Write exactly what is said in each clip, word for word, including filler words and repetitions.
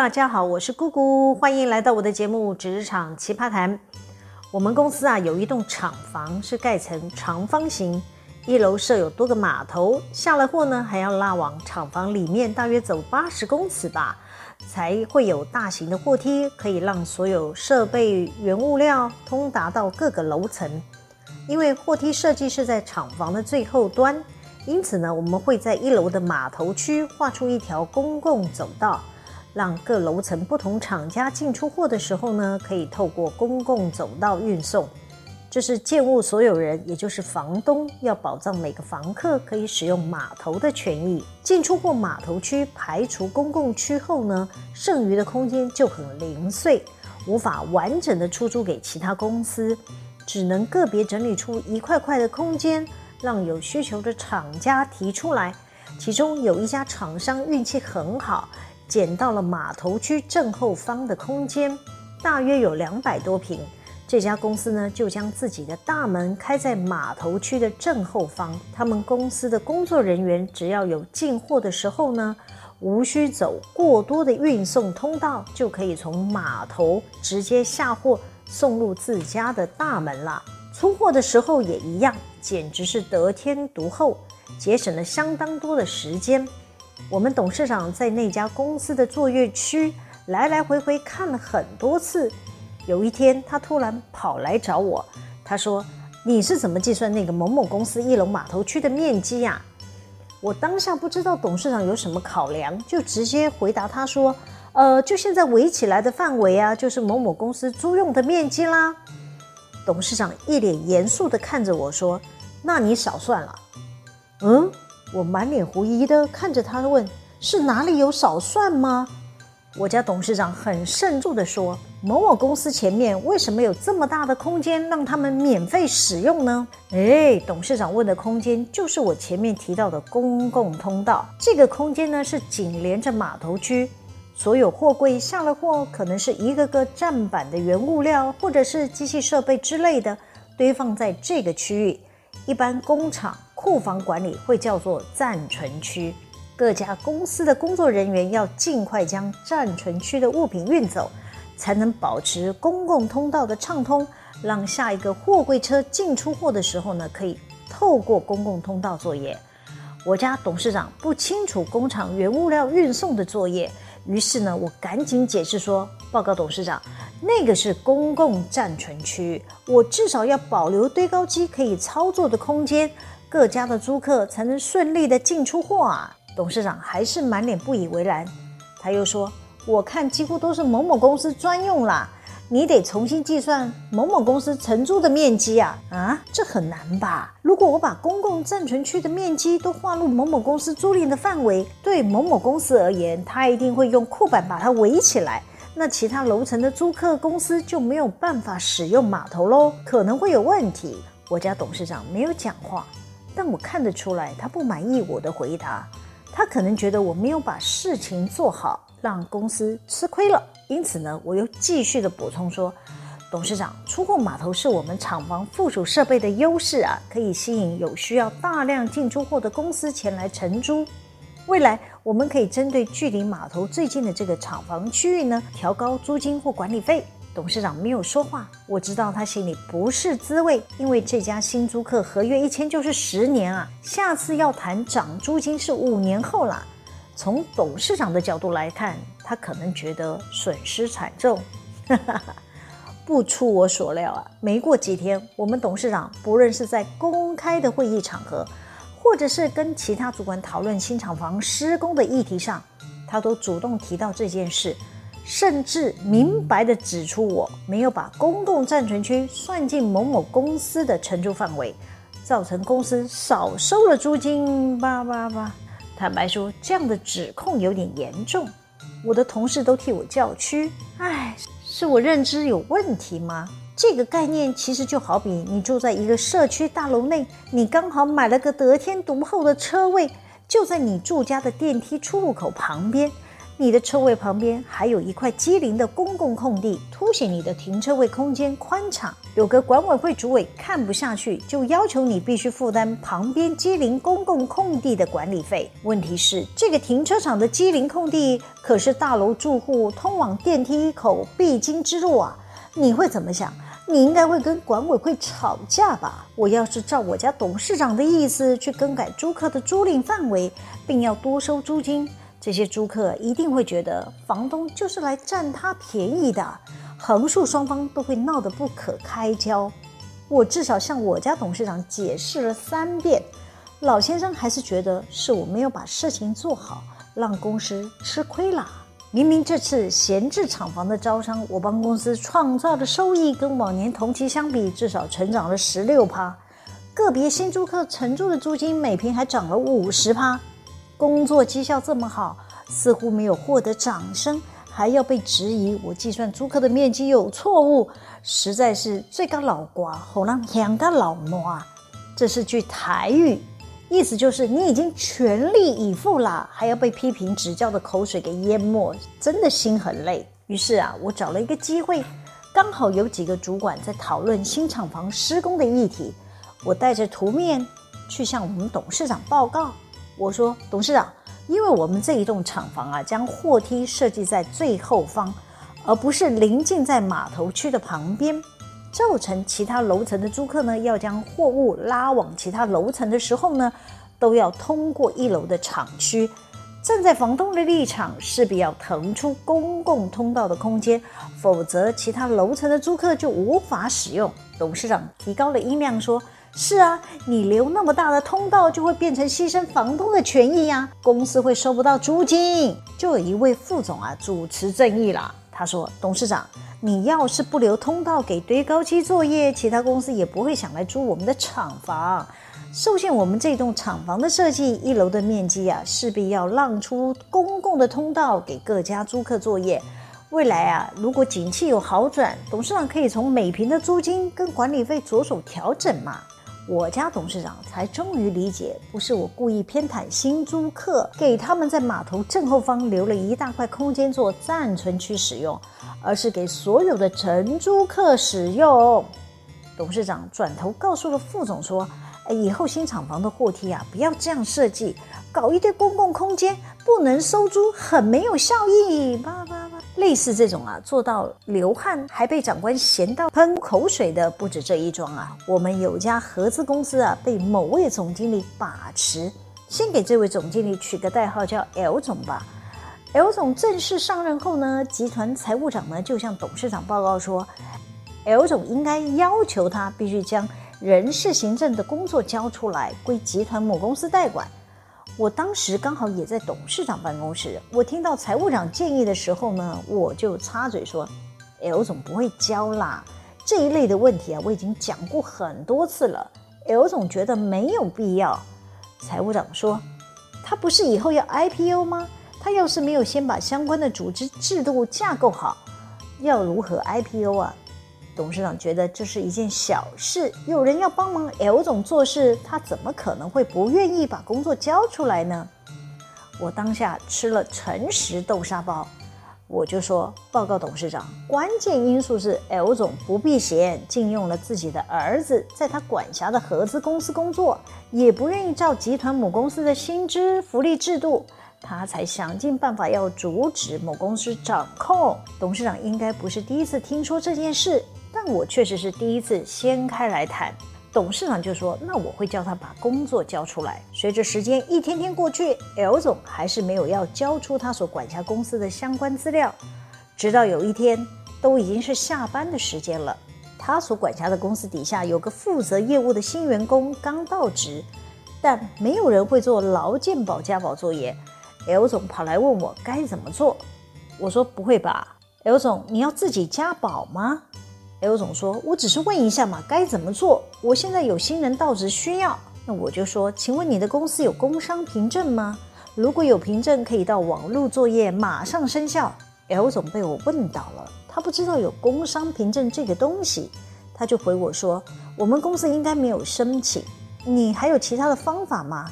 大家好，我是G U G U，欢迎来到我的节目《职场奇葩谈》。我们公司啊有一栋厂房是盖成长方形，一楼设有多个码头，下了货呢还要拉往厂房里面，大约走八十公尺吧，才会有大型的货梯，可以让所有设备、原物料通达到各个楼层。因为货梯设计是在厂房的最后端，因此呢，我们会在一楼的码头区画出一条公共走道。让各楼层不同厂家进出货的时候呢，可以透过公共走道运送。这是建物所有人，也就是房东，要保障每个房客可以使用码头的权益。进出货码头区排除公共区后呢，剩余的空间就很零碎，无法完整的出租给其他公司，只能个别整理出一块块的空间，让有需求的厂家提出来。其中有一家厂商运气很好，捡到了码头区正后方的空间，大约有两百多坪。这家公司呢，就将自己的大门开在码头区的正后方。他们公司的工作人员只要有进货的时候呢，无需走过多的运送通道，就可以从码头直接下货送入自家的大门啦。出货的时候也一样，简直是得天独厚，节省了相当多的时间。我们董事长在那家公司的作业区来来回回看了很多次，有一天他突然跑来找我，他说：你是怎么计算那个某某公司一楼码头区的面积呀？我当下不知道董事长有什么考量，就直接回答他说：呃，就现在围起来的范围啊，就是某某公司租用的面积啦。董事长一脸严肃地看着我说：那你少算了。嗯？我满脸狐疑的看着他问：是哪里有少算吗？我家董事长很慎重的说：某某公司前面为什么有这么大的空间让他们免费使用呢？哎，董事长问的空间就是我前面提到的公共通道。这个空间呢，是紧连着码头区，所有货柜下了货，可能是一个个站板的原物料或者是机器设备之类的，堆放在这个区域。一般工厂库房管理会叫做暂存区，各家公司的工作人员要尽快将暂存区的物品运走，才能保持公共通道的畅通，让下一个货柜车进出货的时候呢，可以透过公共通道作业。我家董事长不清楚工厂原物料运送的作业，于是呢，我赶紧解释说：报告董事长，那个是公共暂存区域，我至少要保留堆高机可以操作的空间，各家的租客才能顺利的进出货啊。董事长还是满脸不以为然，他又说：我看几乎都是某某公司专用啦，你得重新计算某某公司承租的面积啊。啊，这很难吧？如果我把公共暂存区的面积都划入某某公司租赁的范围，对某某公司而言，他一定会用库板把它围起来，那其他楼层的租客公司就没有办法使用码头咯，可能会有问题。我家董事长没有讲话，但我看得出来他不满意我的回答，他可能觉得我没有把事情做好，让公司吃亏了。因此呢，我又继续的补充说：董事长，出货码头是我们厂房附属设备的优势啊，可以吸引有需要大量进出货的公司前来承租。未来我们可以针对距离码头最近的这个厂房区域呢，调高租金或管理费。董事长没有说话，我知道他心里不是滋味，因为这家新租客合约一签就是十年啊，下次要谈涨租金是五年后啦。从董事长的角度来看，他可能觉得损失惨重。不出我所料啊，没过几天，我们董事长不论是在公开的会议场合，或者是跟其他主管讨论新厂房施工的议题上，他都主动提到这件事，甚至明白地指出我没有把公共暂存区算进某某公司的承租范围，造成公司少收了租金吧吧吧。坦白说，这样的指控有点严重，我的同事都替我叫屈。唉，是我认知有问题吗？这个概念其实就好比你住在一个社区大楼内，你刚好买了个得天独厚的车位，就在你住家的电梯出入口旁边，你的车位旁边还有一块畸零的公共空地，凸显你的停车位空间宽敞。有个管委会主委看不下去，就要求你必须负担旁边畸零公共空地的管理费。问题是，这个停车场的畸零空地可是大楼住户通往电梯口必经之路啊！你会怎么想？你应该会跟管委会吵架吧？我要是照我家董事长的意思去更改租客的租赁范围，并要多收租金，这些租客一定会觉得房东就是来占他便宜的，横竖双方都会闹得不可开交。我至少向我家董事长解释了三遍，老先生还是觉得是我没有把事情做好，让公司吃亏啦。明明这次闲置厂房的招商，我帮公司创造的收益跟往年同期相比至少成长了 百分之十六， 个别新租客承租的租金每平还涨了 百分之五十，工作绩效这么好，似乎没有获得掌声，还要被质疑我计算租客的面积有错误，实在是最高老瓜吼让两个老挪啊！这是句台语，意思就是你已经全力以赴啦，还要被批评指教的口水给淹没，真的心很累。于是啊，我找了一个机会，刚好有几个主管在讨论新厂房施工的议题，我带着图面去向我们董事长报告。我说，董事长，因为我们这一栋厂房啊，将货梯设计在最后方，而不是临近在码头区的旁边，造成其他楼层的租客呢，要将货物拉往其他楼层的时候呢，都要通过一楼的厂区。站在房东的立场，势必要腾出公共通道的空间，否则其他楼层的租客就无法使用。董事长提高了音量说，是啊，你留那么大的通道，就会变成牺牲房东的权益啊，公司会收不到租金。就有一位副总啊，主持正义啦，他说，董事长，你要是不留通道给堆高机作业，其他公司也不会想来租我们的厂房。受限我们这栋厂房的设计，一楼的面积啊，势必要让出公共的通道给各家租客作业。未来啊，如果景气有好转，董事长可以从每平的租金跟管理费着手调整嘛。我家董事长才终于理解，不是我故意偏袒新租客，给他们在码头正后方留了一大块空间做暂存区使用，而是给所有的承租客使用。董事长转头告诉了副总说，以后新厂房的货梯啊，不要这样设计，搞一堆公共空间，不能收租，很没有效益。叭叭叭，类似这种啊，做到流汗还被长官嫌到喷口水的，不止这一桩啊。我们有家合资公司啊，被某位总经理把持，先给这位总经理取个代号叫 L 总吧。L 总正式上任后呢，集团财务长呢就向董事长报告说， L 总应该要求他必须将人事行政的工作交出来，归集团母公司代管。我当时刚好也在董事长办公室，我听到财务长建议的时候呢，我就插嘴说， L 总不会教啦，这一类的问题啊，我已经讲过很多次了， L 总觉得没有必要。财务长说，他不是以后要 I P O 吗？他要是没有先把相关的组织制度架构好，要如何 I P O 啊？董事长觉得这是一件小事，有人要帮忙 L 总做事，他怎么可能会不愿意把工作交出来呢？我当下吃了诚实豆沙包，我就说，报告董事长，关键因素是 L 总不避嫌，禁用了自己的儿子在他管辖的合资公司工作，也不愿意照集团母公司的薪资福利制度，他才想尽办法要阻止母公司掌控。董事长应该不是第一次听说这件事，但我确实是第一次掀开来谈。董事长就说，那我会叫他把工作交出来。随着时间一天天过去， L 总还是没有要交出他所管辖公司的相关资料。直到有一天，都已经是下班的时间了，他所管辖的公司底下有个负责业务的新员工刚到职，但没有人会做劳健保加保作业。L 总跑来问我该怎么做，我说，不会吧 L 总，你要自己加保吗？ L 总说，我只是问一下嘛，该怎么做，我现在有新人到职需要。那我就说，请问你的公司有工商凭证吗？如果有凭证，可以到网络作业马上生效。 L 总被我问倒了，他不知道有工商凭证这个东西，他就回我说，我们公司应该没有申请，你还有其他的方法吗？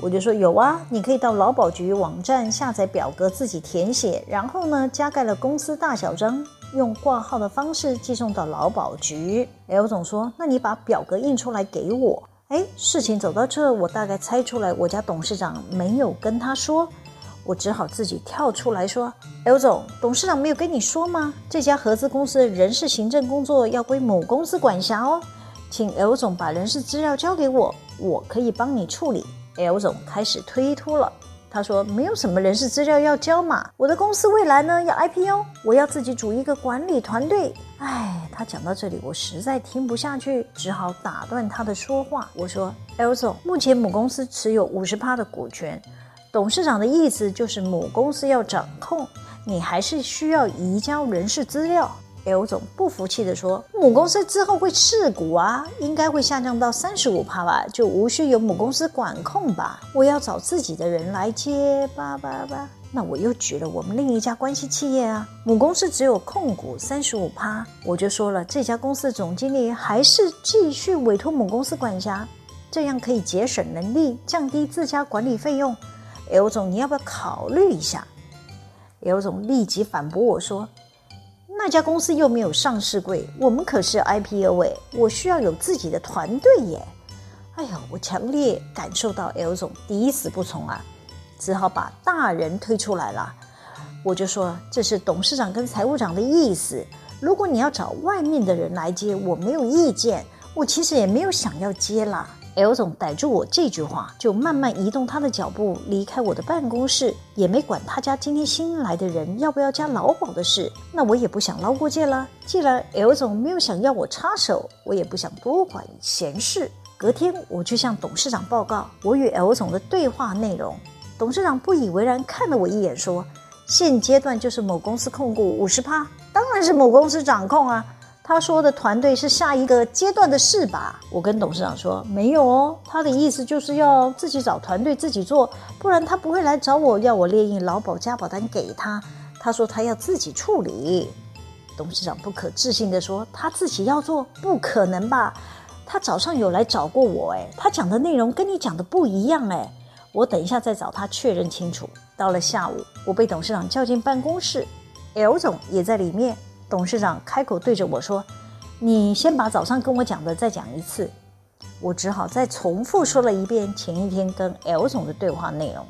我就说有啊，你可以到劳保局网站下载表格自己填写，然后呢加盖了公司大小章，用挂号的方式寄送到劳保局。 L 总说那你把表格印出来给我。哎，事情走到这，我大概猜出来我家董事长没有跟他说，我只好自己跳出来说， L 总，董事长没有跟你说吗？这家合资公司的人事行政工作要归母公司管辖哦，请 L 总把人事资料交给我，我可以帮你处理。 L 总开始推脱了，他说没有什么人事资料要交嘛，我的公司未来呢要 I P O， 我要自己组一个管理团队。哎，他讲到这里我实在听不下去，只好打断他的说话。我说 L 总，目前母公司持有 百分之五十 的股权，董事长的意思就是母公司要掌控，你还是需要移交人事资料。 L 总不服气地说，母公司之后会释股啊，应该会下降到 百分之三十五 吧，就无需由母公司管控吧，我要找自己的人来接吧吧吧。那我又举了我们另一家关系企业啊，母公司只有控股 百分之三十五， 我就说了这家公司总经理还是继续委托母公司管辖，这样可以节省能力，降低自家管理费用， L 总你要不要考虑一下？ L 总立即反驳我说，那家公司又没有上市柜，我们可是 I P O 耶，我需要有自己的团队耶。哎呦，我强烈感受到 L 总抵死不从啊，只好把大人推出来了。我就说这是董事长跟财务长的意思，如果你要找外面的人来接，我没有意见，我其实也没有想要接啦。 L 总逮住我这句话，就慢慢移动他的脚步离开我的办公室，也没管他家今天新来的人要不要加劳保的事。那我也不想捞过界了，既然 L 总没有想要我插手，我也不想多管闲事。隔天我去向董事长报告我与 L 总的对话内容，董事长不以为然看了我一眼说，现阶段就是某公司控股 百分之五十， 当然是某公司掌控啊，他说的团队是下一个阶段的事吧？我跟董事长说没有哦，他的意思就是要自己找团队自己做，不然他不会来找我要我列印劳保加保单给他，他说他要自己处理。董事长不可置信地说，他自己要做？不可能吧，他早上有来找过我诶，他讲的内容跟你讲的不一样诶，我等一下再找他确认清楚。到了下午，我被董事长叫进办公室， L 总也在里面。董事长开口对着我说，你先把早上跟我讲的再讲一次。我只好再重复说了一遍前一天跟 L 总的对话内容。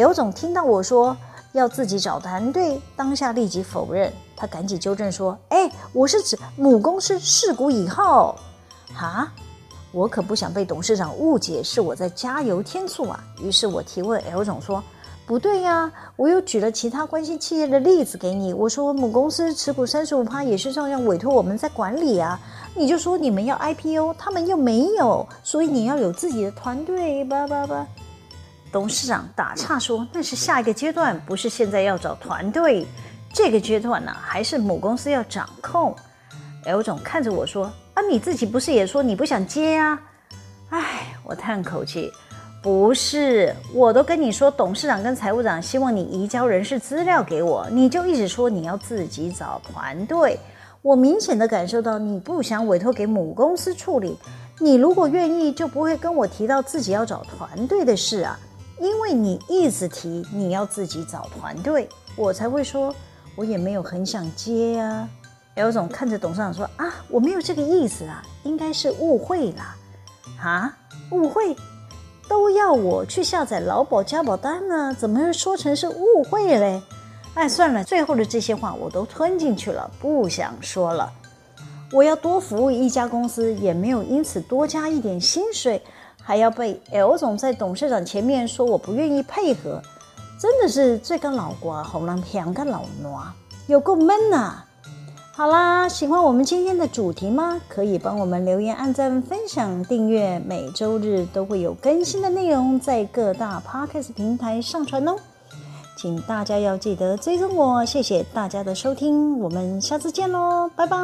L 总听到我说要自己找团队，当下立即否认，他赶紧纠正说，哎，我是指母公司释股以后哈，我可不想被董事长误解是我在加油添醋啊。于是我提问 L 总说，不对呀，我又举了其他关系企业的例子给你，我说母公司持股 百分之三十五 也是照样委托我们在管理啊，你就说你们要 I P O， 他们又没有，所以你要有自己的团队吧吧吧。董事长打岔说，那是下一个阶段，不是现在要找团队，这个阶段呢、啊、还是母公司要掌控。 L 总看着我说，啊，你自己不是也说你不想接啊？哎，我叹口气，不是，我都跟你说董事长跟财务长希望你移交人事资料给我，你就一直说你要自己找团队，我明显的感受到你不想委托给母公司处理，你如果愿意就不会跟我提到自己要找团队的事啊，因为你一直提你要自己找团队，我才会说我也没有很想接啊。 L 总看着董事长说，啊，我没有这个意思啊，应该是误会啦。啊，误会？都要我去下载劳保加保单呢、啊，怎么会说成是误会嘞？哎，算了，最后的这些话我都吞进去了，不想说了。我要多服务一家公司，也没有因此多加一点薪水，还要被 L 总在董事长前面说我不愿意配合，真的是最个老瓜好让偏个老挪，有够闷啊！好啦，喜欢我们今天的主题吗？可以帮我们留言、按赞、分享、订阅，每周日都会有更新的内容在各大 Podcast 平台上传哦，请大家要记得追踪我，谢谢大家的收听，我们下次见咯，拜拜。